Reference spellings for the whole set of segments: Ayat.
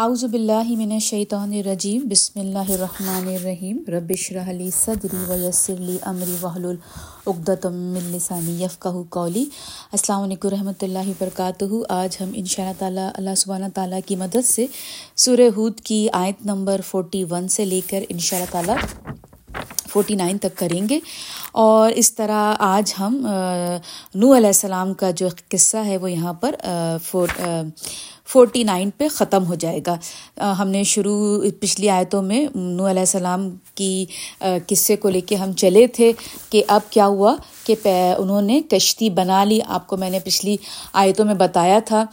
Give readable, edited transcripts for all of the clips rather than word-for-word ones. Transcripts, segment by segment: اعوذ باللہ من الشیطان الرجیم، بسم اللہ الرحمن الرحیم۔ رب اشرح لی صدری ویسر لی امری واحلل عقدۃ من لسانی یفقہوا قولی۔ السلام علیکم رحمۃ اللہ وبرکاتہ۔ آج ہم انشاءاللہ تعالی اللہ سبحانہ تعالیٰ کی مدد سے سورہ ہود کی آیت نمبر 41 سے لے کر انشاءاللہ تعالی 49 تک کریں گے، اور اس طرح آج ہم نوح علیہ السلام کا جو قصہ ہے وہ یہاں پر 49 پہ ختم ہو جائے گا۔ ہم نے شروع پچھلی آیتوں میں نوح علیہ السلام کی قصے کو لے کے ہم چلے تھے کہ اب کیا ہوا کہ انہوں نے کشتی بنا لی۔ آپ کو میں نے پچھلی آیتوں میں بتایا تھا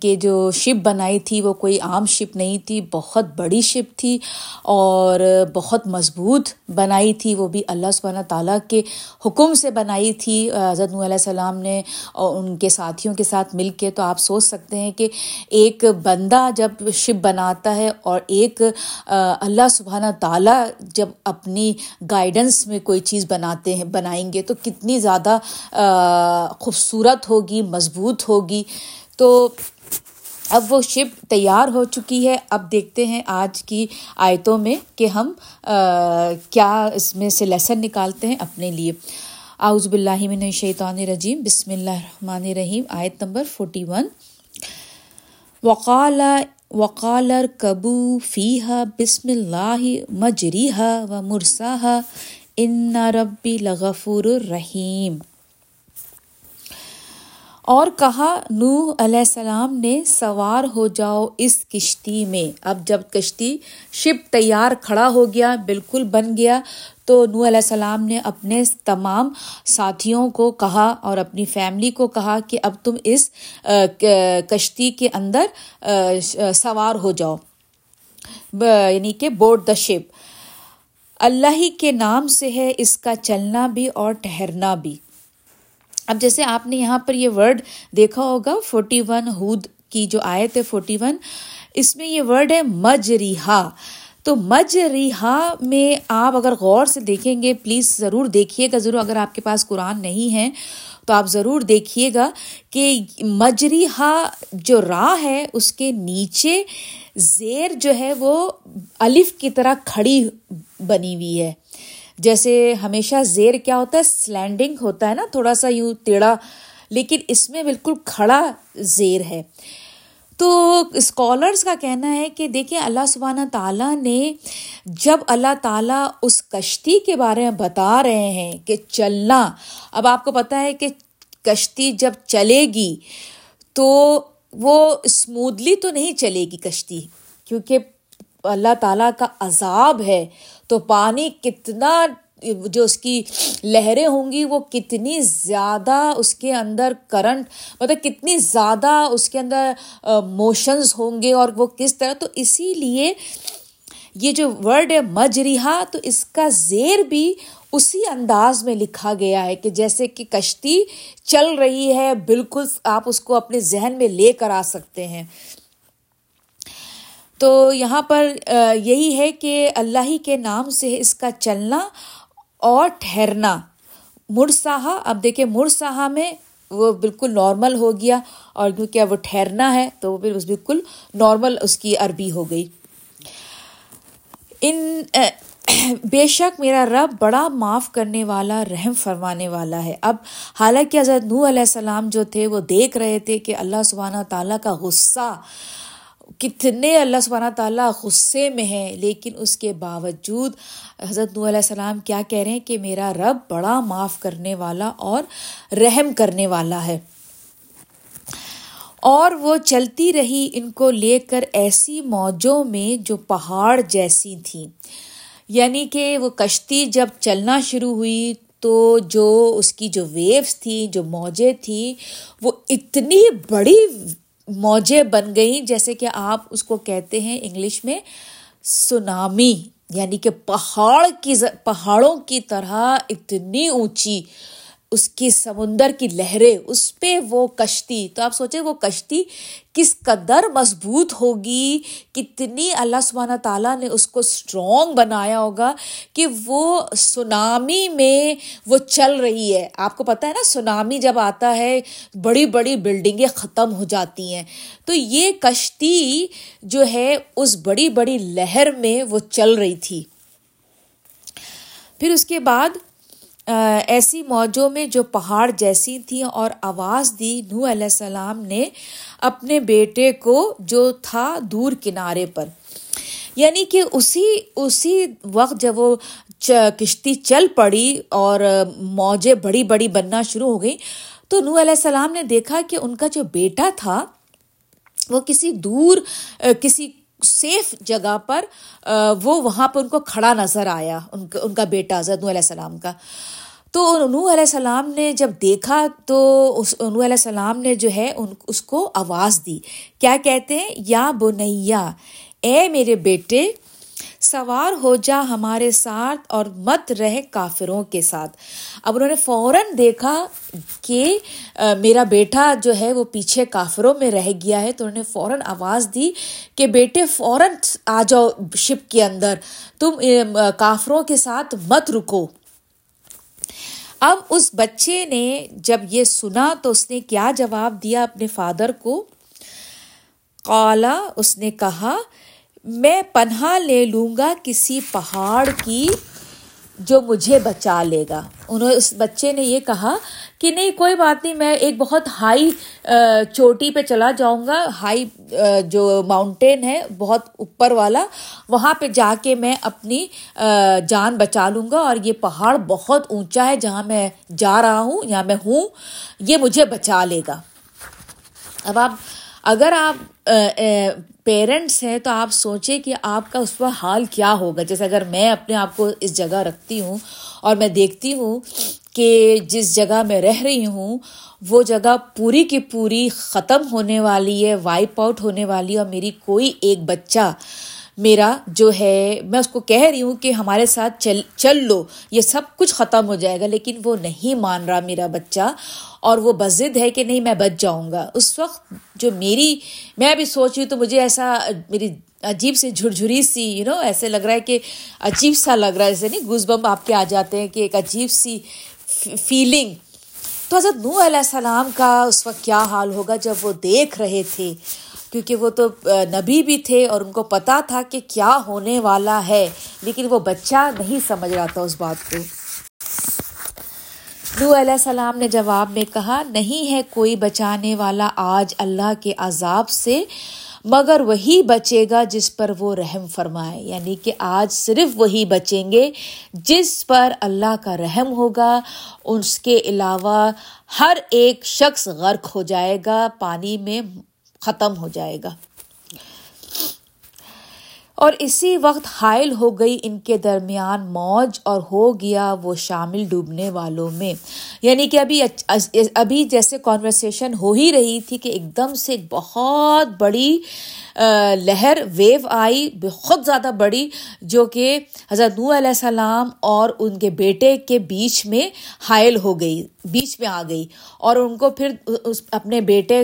کہ جو شپ بنائی تھی وہ کوئی عام شپ نہیں تھی، بہت بڑی شپ تھی اور بہت مضبوط بنائی تھی، وہ بھی اللہ سبحانہ تعالیٰ کے حکم سے بنائی تھی حضرت نوح علیہ السلام نے اور ان کے ساتھیوں کے ساتھ مل کے۔ تو آپ سوچ سکتے ہیں کہ ایک بندہ جب شپ بناتا ہے اور ایک اللہ سبحانہ تعالیٰ جب اپنی گائیڈنس میں کوئی چیز بنائیں گے تو کتنی زیادہ خوبصورت ہوگی، مضبوط ہوگی۔ تو اب وہ شپ تیار ہو چکی ہے۔ اب دیکھتے ہیں آج کی آیتوں میں کہ ہم کیا اس میں سے لیسن نکالتے ہیں اپنے لیے۔ اعوذ باللہ من الشیطان الرجیم، بسم اللہ الرحمن الرحیم، آیت نمبر 41۔ وقال ارکبوا فیہا بسم اللہ مجریہا و مرساہا ان ربی لغفور الرحیم۔ اور کہا نوح علیہ السلام نے، سوار ہو جاؤ اس کشتی میں۔ اب جب کشتی شپ تیار کھڑا ہو گیا، بالکل بن گیا، تو نوح علیہ السلام نے اپنے تمام ساتھیوں کو کہا اور اپنی فیملی کو کہا کہ اب تم اس کشتی کے اندر سوار ہو جاؤ، یعنی کہ بورڈ دا شپ۔ اللہ ہی کے نام سے ہے اس کا چلنا بھی اور ٹھہرنا بھی۔ اب جیسے آپ نے یہاں پر یہ ورڈ دیکھا ہوگا 41 ہود کی جو آیت ہے 41، اس میں یہ ورڈ ہے مجریہا۔ تو مجریہا میں آپ اگر غور سے دیکھیں گے، پلیز ضرور دیکھیے گا، ضرور اگر آپ کے پاس قرآن نہیں ہے تو آپ ضرور دیکھیے گا کہ مجریہا جو راہ ہے اس کے نیچے زیر جو ہے وہ الف کی طرح کھڑی بنی ہوئی ہے۔ جیسے ہمیشہ زیر کیا ہوتا ہے، سلینڈنگ ہوتا ہے نا، تھوڑا سا یوں ٹیڑھا، لیکن اس میں بالکل کھڑا زیر ہے۔ تو اسکالرز کا کہنا ہے کہ دیکھیں اللہ سبحانہ تعالیٰ نے جب اللہ تعالیٰ اس کشتی کے بارے میں بتا رہے ہیں کہ چلنا، اب آپ کو پتہ ہے کہ کشتی جب چلے گی تو وہ اسموتھلی تو نہیں چلے گی کشتی، کیونکہ اللہ تعالیٰ کا عذاب ہے، تو پانی کتنا جو اس کی لہریں ہوں گی وہ کتنی زیادہ اس کے اندر کرنٹ، مطلب کتنی زیادہ اس کے اندر موشنز ہوں گے اور وہ کس طرح۔ تو اسی لیے یہ جو ورڈ ہے مجریہا، تو اس کا زیر بھی اسی انداز میں لکھا گیا ہے کہ جیسے کہ کشتی چل رہی ہے، بالکل آپ اس کو اپنے ذہن میں لے کر آ سکتے ہیں۔ تو یہاں پر یہی ہے کہ اللہ ہی کے نام سے ہے اس کا چلنا اور ٹھہرنا۔ مرساہا، اب دیکھیں مرساہا میں وہ بالکل نارمل ہو گیا، اور کیونکہ وہ ٹھہرنا ہے تو وہ پھر بالکل نارمل اس کی عربی ہو گئی۔ بے شک میرا رب بڑا معاف کرنے والا، رحم فرمانے والا ہے۔ اب حالانکہ حضرت نوح علیہ السلام جو تھے وہ دیکھ رہے تھے کہ اللہ سبحانہ تعالیٰ کا غصہ، کتنے اللہ سبحانہ تعالیٰ غصے میں ہے، لیکن اس کے باوجود حضرت نوح علیہ السلام کیا کہہ رہے ہیں کہ میرا رب بڑا معاف کرنے والا اور رحم کرنے والا ہے۔ اور وہ چلتی رہی ان کو لے کر ایسی موجوں میں جو پہاڑ جیسی تھیں، یعنی کہ وہ کشتی جب چلنا شروع ہوئی تو جو اس کی جو ویوز تھیں، جو موجیں تھیں، وہ اتنی بڑی موجیں بن گئیں جیسے کہ آپ اس کو کہتے ہیں انگلش میں سونامی، یعنی کہ پہاڑوں کی طرح اتنی اونچی اس کی سمندر کی لہریں، اس پہ وہ کشتی. تو آپ سوچیں وہ کشتی کس قدر مضبوط ہوگی، کتنی اللہ سبحانہ تعالیٰ نے اس کو اسٹرانگ بنایا ہوگا کہ وہ سونامی میں وہ چل رہی ہے. آپ کو پتہ ہے نا، سونامی جب آتا ہے بڑی بڑی بلڈنگیں ختم ہو جاتی ہیں. تو یہ کشتی جو ہے اس بڑی بڑی لہر میں وہ چل رہی تھی. پھر اس کے بعد ایسی موجوں میں جو پہاڑ جیسی تھیں اور آواز دی نوح علیہ السلام نے اپنے بیٹے کو جو تھا دور کنارے پر. یعنی کہ اسی وقت جب وہ کشتی چل پڑی اور موجیں بڑی بڑی بننا شروع ہو گئیں تو نوح علیہ السلام نے دیکھا کہ ان کا جو بیٹا تھا وہ کسی دور کسی سیف جگہ پر وہ وہاں پر ان کو کھڑا نظر آیا، ان کا بیٹا حضرت نوح علیہ السلام کا. تو نوح علیہ السلام نے جب دیکھا تو نوح علیہ السلام نے جو ہے اس کو آواز دی. کیا کہتے ہیں؟ یا بنیا، اے میرے بیٹے، سوار ہو جا ہمارے ساتھ اور مت رہ کافروں کے ساتھ. اب انہوں نے فوراً دیکھا کہ میرا بیٹا جو ہے وہ پیچھے کافروں میں رہ گیا ہے، تو انہوں نے فوراً آواز دی کہ بیٹے فوراً آ جاؤ شپ کے اندر، تم کافروں کے ساتھ مت رکو. اب اس بچے نے جب یہ سنا تو اس نے کیا جواب دیا اپنے فادر کو؟ قال، اس نے کہا میں پناہ لے لوں گا کسی پہاڑ کی جو مجھے بچا لے گا. اس بچے نے یہ کہا کہ نہیں کوئی بات نہیں، میں ایک بہت ہائی چوٹی پہ چلا جاؤں گا، ہائی جو ماؤنٹین ہے بہت اوپر والا، وہاں پہ جا کے میں اپنی جان بچا لوں گا، اور یہ پہاڑ بہت اونچا ہے جہاں میں جا رہا ہوں یا میں ہوں، یہ مجھے بچا لے گا. اب آپ اگر آپ پیرنٹس ہیں تو آپ سوچیں کہ آپ کا اس پر حال کیا ہوگا. جیسے اگر میں اپنے آپ کو اس جگہ رکھتی ہوں اور میں دیکھتی ہوں کہ جس جگہ میں رہ رہی ہوں وہ جگہ پوری کی پوری ختم ہونے والی ہے، وائپ آؤٹ ہونے والی ہے، اور میری کوئی ایک بچہ میرا جو ہے میں اس کو کہہ رہی ہوں کہ ہمارے ساتھ چل لو یہ سب کچھ ختم ہو جائے گا، لیکن وہ نہیں مان رہا میرا بچہ، اور وہ بضد ہے کہ نہیں میں بچ جاؤں گا. اس وقت جو میں ابھی سوچ رہی ہوں تو مجھے ایسا میری عجیب سے جھرجھری سی ایسے لگ رہا ہے کہ عجیب سا لگ رہا ہے، ایسے نہیں گوز بمپ آپ کے آ جاتے ہیں کہ ایک عجیب سی فیلنگ. تو حضرت نوح علیہ السلام کا اس وقت کیا حال ہوگا جب وہ دیکھ رہے تھے، کیونکہ وہ تو نبی بھی تھے اور ان کو پتہ تھا کہ کیا ہونے والا ہے، لیکن وہ بچہ نہیں سمجھ رہا تھا اس بات کو. نوح علیہ السلام نے جواب میں کہا نہیں ہے کوئی بچانے والا آج اللہ کے عذاب سے، مگر وہی بچے گا جس پر وہ رحم فرمائے. یعنی کہ آج صرف وہی بچیں گے جس پر اللہ کا رحم ہوگا، اس کے علاوہ ہر ایک شخص غرق ہو جائے گا، پانی میں ختم ہو جائے گا. اور اسی وقت حائل ہو گئی ان کے درمیان موج اور ہو گیا وہ شامل ڈوبنے والوں میں. یعنی کہ ابھی جیسے کانورسیشن ہو ہی رہی تھی کہ ایک دم سے ایک بہت بڑی لہر ویو آئی، بہت زیادہ بڑی، جو کہ حضرت نوح علیہ السلام اور ان کے بیٹے کے بیچ میں حائل ہو گئی، بیچ میں آ گئی، اور ان کو پھر اپنے بیٹے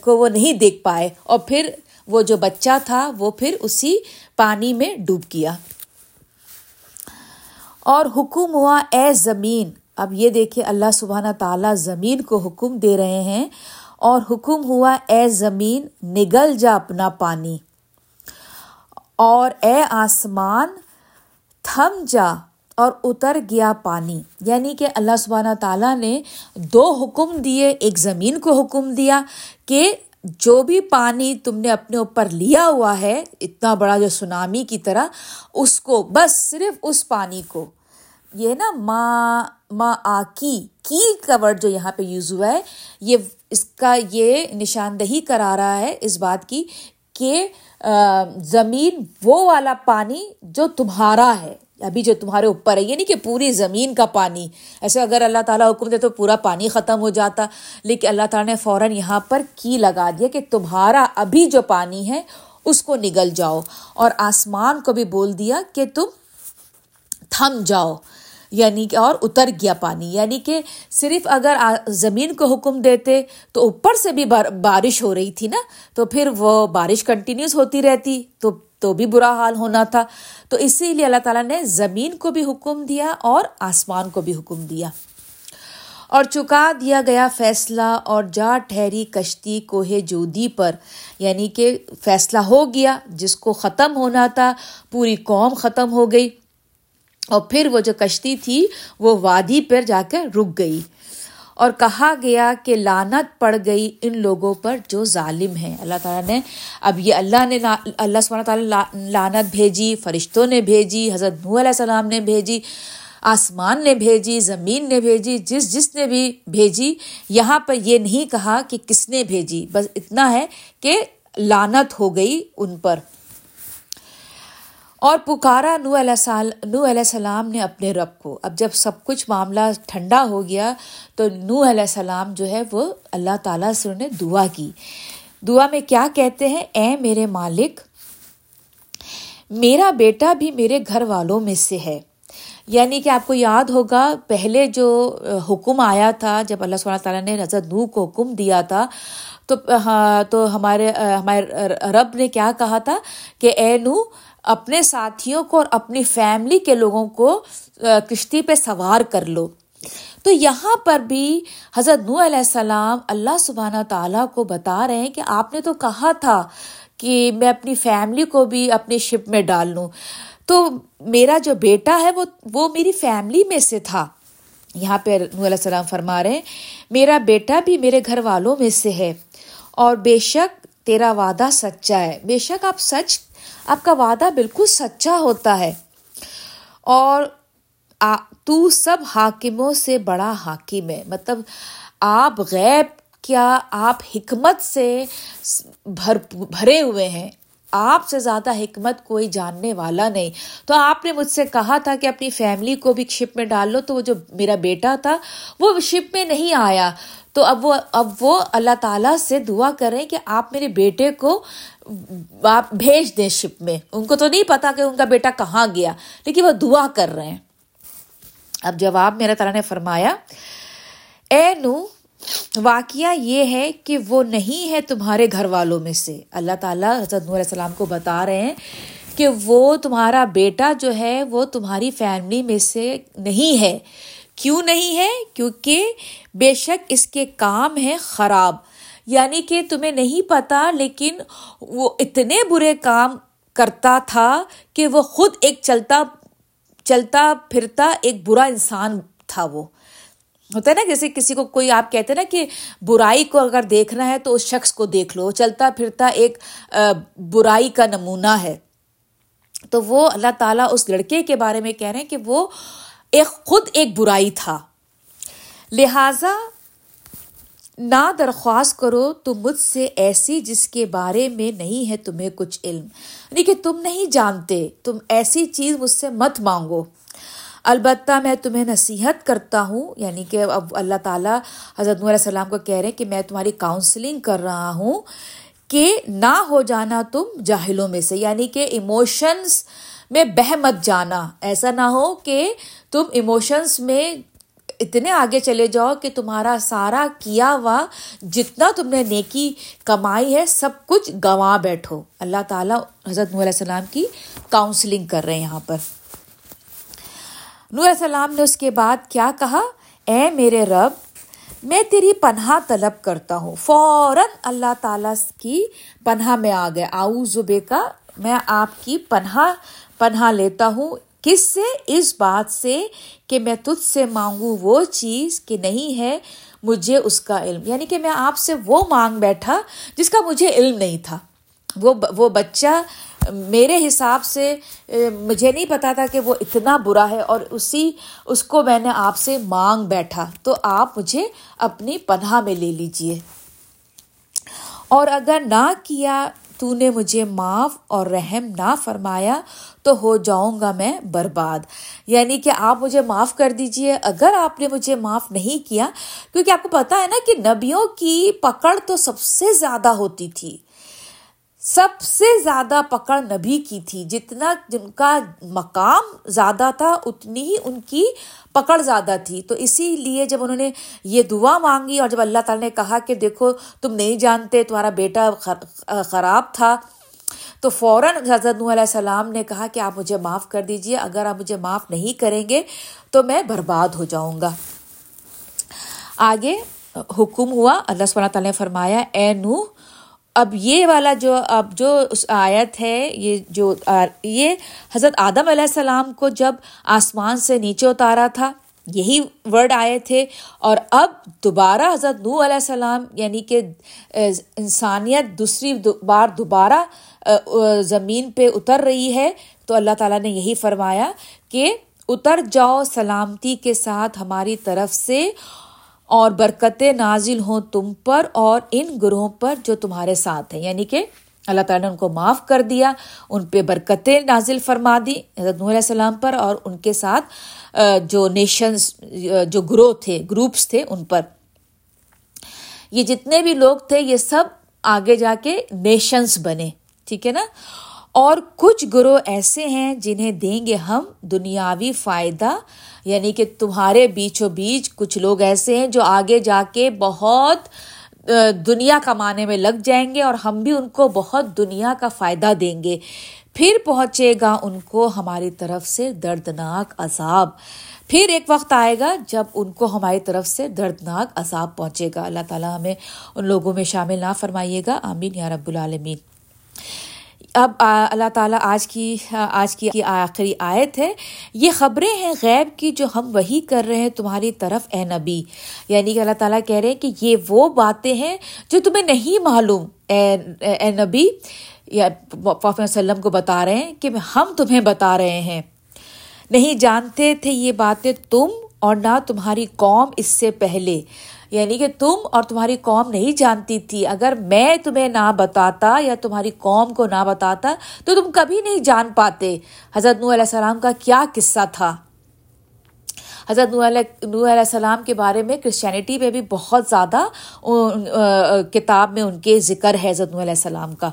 کو وہ نہیں دیکھ پائے، اور پھر وہ جو بچہ تھا وہ پھر اسی پانی میں ڈوب گیا. اور حکم ہوا اے زمین. اب یہ دیکھیں اللہ سبحانہ تعالیٰ زمین کو حکم دے رہے ہیں. اور حکم ہوا اے زمین نگل جا اپنا پانی، اور اے آسمان تھم جا، اور اتر گیا پانی. یعنی کہ اللہ سبحانہ تعالیٰ نے دو حکم دیے، ایک زمین کو حکم دیا کہ جو بھی پانی تم نے اپنے اوپر لیا ہوا ہے اتنا بڑا جو سونامی کی طرح، اس کو بس صرف اس پانی کو، یہ نا ما آکی کی کا ورڈ جو یہاں پہ یوز ہوا ہے، یہ اس کا یہ نشاندہی کرا رہا ہے اس بات کی کہ زمین وہ والا پانی جو تمہارا ہے ابھی، جو تمہارے اوپر ہے، یعنی کہ پوری زمین کا پانی. ایسے اگر اللہ تعالیٰ حکم دے تو پورا پانی ختم ہو جاتا، لیکن اللہ تعالیٰ نے فوراً یہاں پر کی لگا دیا کہ تمہارا ابھی جو پانی ہے اس کو نگل جاؤ، اور آسمان کو بھی بول دیا کہ تم تھم جاؤ. یعنی کہ اور اتر گیا پانی، یعنی کہ صرف اگر زمین کو حکم دیتے تو اوپر سے بھی بارش ہو رہی تھی نا، تو پھر وہ بارش کنٹینیوس ہوتی رہتی تو بھی برا حال ہونا تھا. تو اسی لیے اللہ تعالیٰ نے زمین کو بھی حکم دیا اور آسمان کو بھی حکم دیا. اور چکا دیا گیا فیصلہ اور جا ٹھہری کشتی کوہ جودی پر، یعنی کہ فیصلہ ہو گیا جس کو ختم ہونا تھا، پوری قوم ختم ہو گئی، اور پھر وہ جو کشتی تھی وہ وادی پر جا کے رک گئی. اور کہا گیا کہ لعنت پڑ گئی ان لوگوں پر جو ظالم ہیں. اللہ تعالیٰ نے اب یہ اللہ سبحانہ تعالیٰ لعنت بھیجی، فرشتوں نے بھیجی، حضرت نوح علیہ السلام نے بھیجی، آسمان نے بھیجی، زمین نے بھیجی، جس نے بھی بھیجی. یہاں پر یہ نہیں کہا کہ کس نے بھیجی، بس اتنا ہے کہ لعنت ہو گئی ان پر. اور پکارا نوح علیہ السلام نے اپنے رب کو. اب جب سب کچھ معاملہ ٹھنڈا ہو گیا تو نوح علیہ السلام جو ہے وہ اللہ تعالیٰ سے انہوں نے دعا کی. دعا میں کیا کہتے ہیں؟ اے میرے مالک، میرا بیٹا بھی میرے گھر والوں میں سے ہے. یعنی کہ آپ کو یاد ہوگا پہلے جو حکم آیا تھا جب اللہ سبحانہ تعالیٰ نے حضرت نوح کو حکم دیا تھا تو ہمارے رب نے کیا کہا تھا کہ اے نوح اپنے ساتھیوں کو اور اپنی فیملی کے لوگوں کو کشتی پہ سوار کر لو. تو یہاں پر بھی حضرت نوح علیہ السلام اللہ سبحانہ تعالیٰ کو بتا رہے ہیں کہ آپ نے تو کہا تھا کہ میں اپنی فیملی کو بھی اپنی شپ میں ڈال لوں، تو میرا جو بیٹا ہے وہ میری فیملی میں سے تھا. یہاں پہ نوح علیہ السلام فرما رہے ہیں میرا بیٹا بھی میرے گھر والوں میں سے ہے، اور بے شک تیرا وعدہ سچا ہے. بے شک آپ کا وعدہ بالکل سچا ہوتا ہے، اور تو سب حاکموں سے بڑا حاکم ہے. مطلب آپ غیب کیا، آپ حکمت سے بھرے ہوئے ہیں، آپ سے زیادہ حکمت کوئی جاننے والا نہیں. تو آپ نے مجھ سے کہا تھا کہ اپنی فیملی کو بھی شپ میں ڈال لو، تو وہ جو میرا بیٹا تھا وہ شپ میں نہیں آیا. تو اب وہ اللہ تعالیٰ سے دعا کریں کہ آپ میرے بیٹے کو آپ بھیج دیں شپ میں. ان کو تو نہیں پتا کہ ان کا بیٹا کہاں گیا، لیکن وہ دعا کر رہے ہیں. اب جواب میں اللہ تعالیٰ نے فرمایا اے نو، واقعہ یہ ہے کہ وہ نہیں ہے تمہارے گھر والوں میں سے. اللہ تعالیٰ حضرت نوح علیہ السلام کو بتا رہے ہیں کہ وہ تمہارا بیٹا جو ہے وہ تمہاری فیملی میں سے نہیں ہے. کیوں نہیں ہے؟ کیونکہ بے شک اس کے کام ہیں خراب، یعنی کہ تمہیں نہیں پتہ، لیکن وہ اتنے برے کام کرتا تھا کہ وہ خود ایک چلتا پھرتا ایک برا انسان تھا. وہ ہوتا ہے نا، جیسے کسی کو کوئی آپ کہتے ہیں نا کہ برائی کو اگر دیکھنا ہے تو اس شخص کو دیکھ لو، چلتا پھرتا ایک برائی کا نمونہ ہے. تو وہ اللہ تعالیٰ اس لڑکے کے بارے میں کہہ رہے ہیں کہ وہ خود ایک برائی تھا. لہٰذا نہ درخواست کرو تم مجھ سے ایسی جس کے بارے میں نہیں ہے تمہیں کچھ علم، یعنی کہ تم نہیں جانتے، تم ایسی چیز مجھ سے مت مانگو. البتہ میں تمہیں نصیحت کرتا ہوں، یعنی کہ اب اللہ تعالیٰ حضرت نوح علیہ السلام کو کہہ رہے ہیں کہ میں تمہاری کاؤنسلنگ کر رہا ہوں کہ نہ ہو جانا تم جاہلوں میں سے، یعنی کہ ایموشنز میں بہہ مت جانا. ایسا نہ ہو کہ تم ایموشنز میں اتنے آگے چلے جاؤ کہ تمہارا سارا کیا ہوا، جتنا تم نے نیکی کمائی ہے، سب کچھ گنوا بیٹھو. اللہ تعالیٰ حضرت نوح علیہ السلام کی کاؤنسلنگ کر رہے ہیں یہاں پر. نوح علیہ السلام نے اس کے بعد کیا کہا؟ اے میرے رب، میں تیری پناہ طلب کرتا ہوں. فوراً اللہ تعالیٰ کی پناہ میں آ گئے. اعوذ بکا، میں آپ کی پناہ لیتا ہوں. کس سے؟ اس بات سے کہ میں تجھ سے مانگوں وہ چیز کہ نہیں ہے مجھے اس کا علم. یعنی کہ میں آپ سے وہ مانگ بیٹھا جس کا مجھے علم نہیں تھا. وہ بچہ میرے حساب سے مجھے نہیں پتا تھا کہ وہ اتنا برا ہے، اور اس کو میں نے آپ سے مانگ بیٹھا، تو آپ مجھے اپنی پناہ میں لے لیجئے. اور اگر نہ کیا تو نے مجھے معاف اور رحم نہ فرمایا تو ہو جاؤں گا میں برباد. یعنی کہ آپ مجھے معاف کر دیجئے اگر آپ نے مجھے معاف نہیں کیا، کیونکہ آپ کو پتہ ہے نا کہ نبیوں کی پکڑ تو سب سے زیادہ ہوتی تھی، سب سے زیادہ پکڑ نبی کی تھی. جتنا جن کا مقام زیادہ تھا اتنی ہی ان کی پکڑ زیادہ تھی. تو اسی لیے جب انہوں نے یہ دعا مانگی اور جب اللہ تعالیٰ نے کہا کہ دیکھو تم نہیں جانتے تمہارا بیٹا خراب تھا, تو فوراً حضرت نوح علیہ السلام نے کہا کہ آپ مجھے معاف کر دیجئے, اگر آپ مجھے معاف نہیں کریں گے تو میں برباد ہو جاؤں گا. آگے حکم ہوا, اللہ سبحانہ تعالیٰ نے فرمایا اے نوح. اب یہ والا جو اب جو اس آیت ہے یہ جو یہ حضرت آدم علیہ السلام کو جب آسمان سے نیچے اتارا تھا یہی ورڈ آئے تھے, اور اب دوبارہ حضرت نوح علیہ السلام یعنی کہ انسانیت دوسری بار دوبارہ زمین پہ اتر رہی ہے, تو اللہ تعالیٰ نے یہی فرمایا کہ اتر جاؤ سلامتی کے ساتھ ہماری طرف سے اور برکتیں نازل ہوں تم پر اور ان گروہوں پر جو تمہارے ساتھ ہیں. یعنی کہ اللہ تعالیٰ نے ان کو معاف کر دیا, ان پہ برکتیں نازل فرما دی حضرت نوح علیہ السلام پر اور ان کے ساتھ جو نیشنز جو گروہ تھے گروپس تھے ان پر. یہ جتنے بھی لوگ تھے یہ سب آگے جا کے نیشنز بنے, ٹھیک ہے نا. اور کچھ گروہ ایسے ہیں جنہیں دیں گے ہم دنیاوی فائدہ, یعنی کہ تمہارے بیچو بیچ کچھ لوگ ایسے ہیں جو آگے جا کے بہت دنیا کمانے میں لگ جائیں گے اور ہم بھی ان کو بہت دنیا کا فائدہ دیں گے, پھر پہنچے گا ان کو ہماری طرف سے دردناک عذاب. پھر ایک وقت آئے گا جب ان کو ہماری طرف سے دردناک عذاب پہنچے گا. اللہ تعالیٰ ہمیں ان لوگوں میں شامل نہ فرمائیے گا, آمین یا رب العالمین. اب اللہ تعالیٰ آج کی آخری آیت ہے. یہ خبریں ہیں غیب کی جو ہم وحی کر رہے ہیں تمہاری طرف اے نبی, یعنی کہ اللہ تعالیٰ کہہ رہے ہیں کہ یہ وہ باتیں ہیں جو تمہیں نہیں معلوم اے نبی, یا محمد صلی اللہ علیہ وسلم کو بتا رہے ہیں کہ ہم تمہیں بتا رہے ہیں. نہیں جانتے تھے یہ باتیں تم اور نہ تمہاری قوم اس سے پہلے, یعنی کہ تم اور تمہاری قوم نہیں جانتی تھی. اگر میں تمہیں نہ بتاتا یا تمہاری قوم کو نہ بتاتا تو تم کبھی نہیں جان پاتے حضرت نوح علیہ السلام کا کیا قصہ تھا. حضرت نوح علیہ السلام کے بارے میں کرسچینٹی میں بھی بہت زیادہ کتاب میں ان کے ذکر ہے حضرت نوح علیہ السلام کا.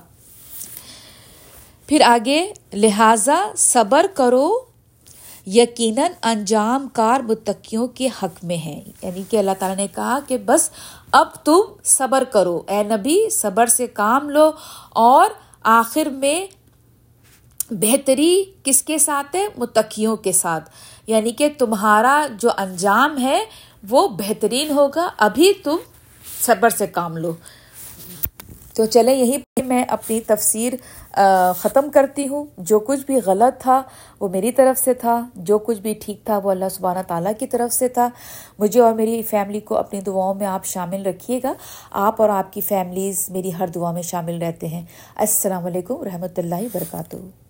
پھر آگے لہٰذا صبر کرو یقیناً انجام کار متقیوں کے حق میں ہے. یعنی کہ اللہ تعالیٰ نے کہا کہ بس اب تم صبر کرو اے نبی, صبر سے کام لو اور آخر میں بہتری کس کے ساتھ ہے, متقیوں کے ساتھ. یعنی کہ تمہارا جو انجام ہے وہ بہترین ہوگا, ابھی تم صبر سے کام لو. تو چلیں یہیں پہ میں اپنی تفسیر ختم کرتی ہوں. جو کچھ بھی غلط تھا وہ میری طرف سے تھا, جو کچھ بھی ٹھیک تھا وہ اللہ سبحانہ تعالیٰ کی طرف سے تھا. مجھے اور میری فیملی کو اپنی دعاؤں میں آپ شامل رکھیے گا. آپ اور آپ کی فیملیز میری ہر دعا میں شامل رہتے ہیں. السلام علیکم ورحمۃ اللہ وبرکاتہ.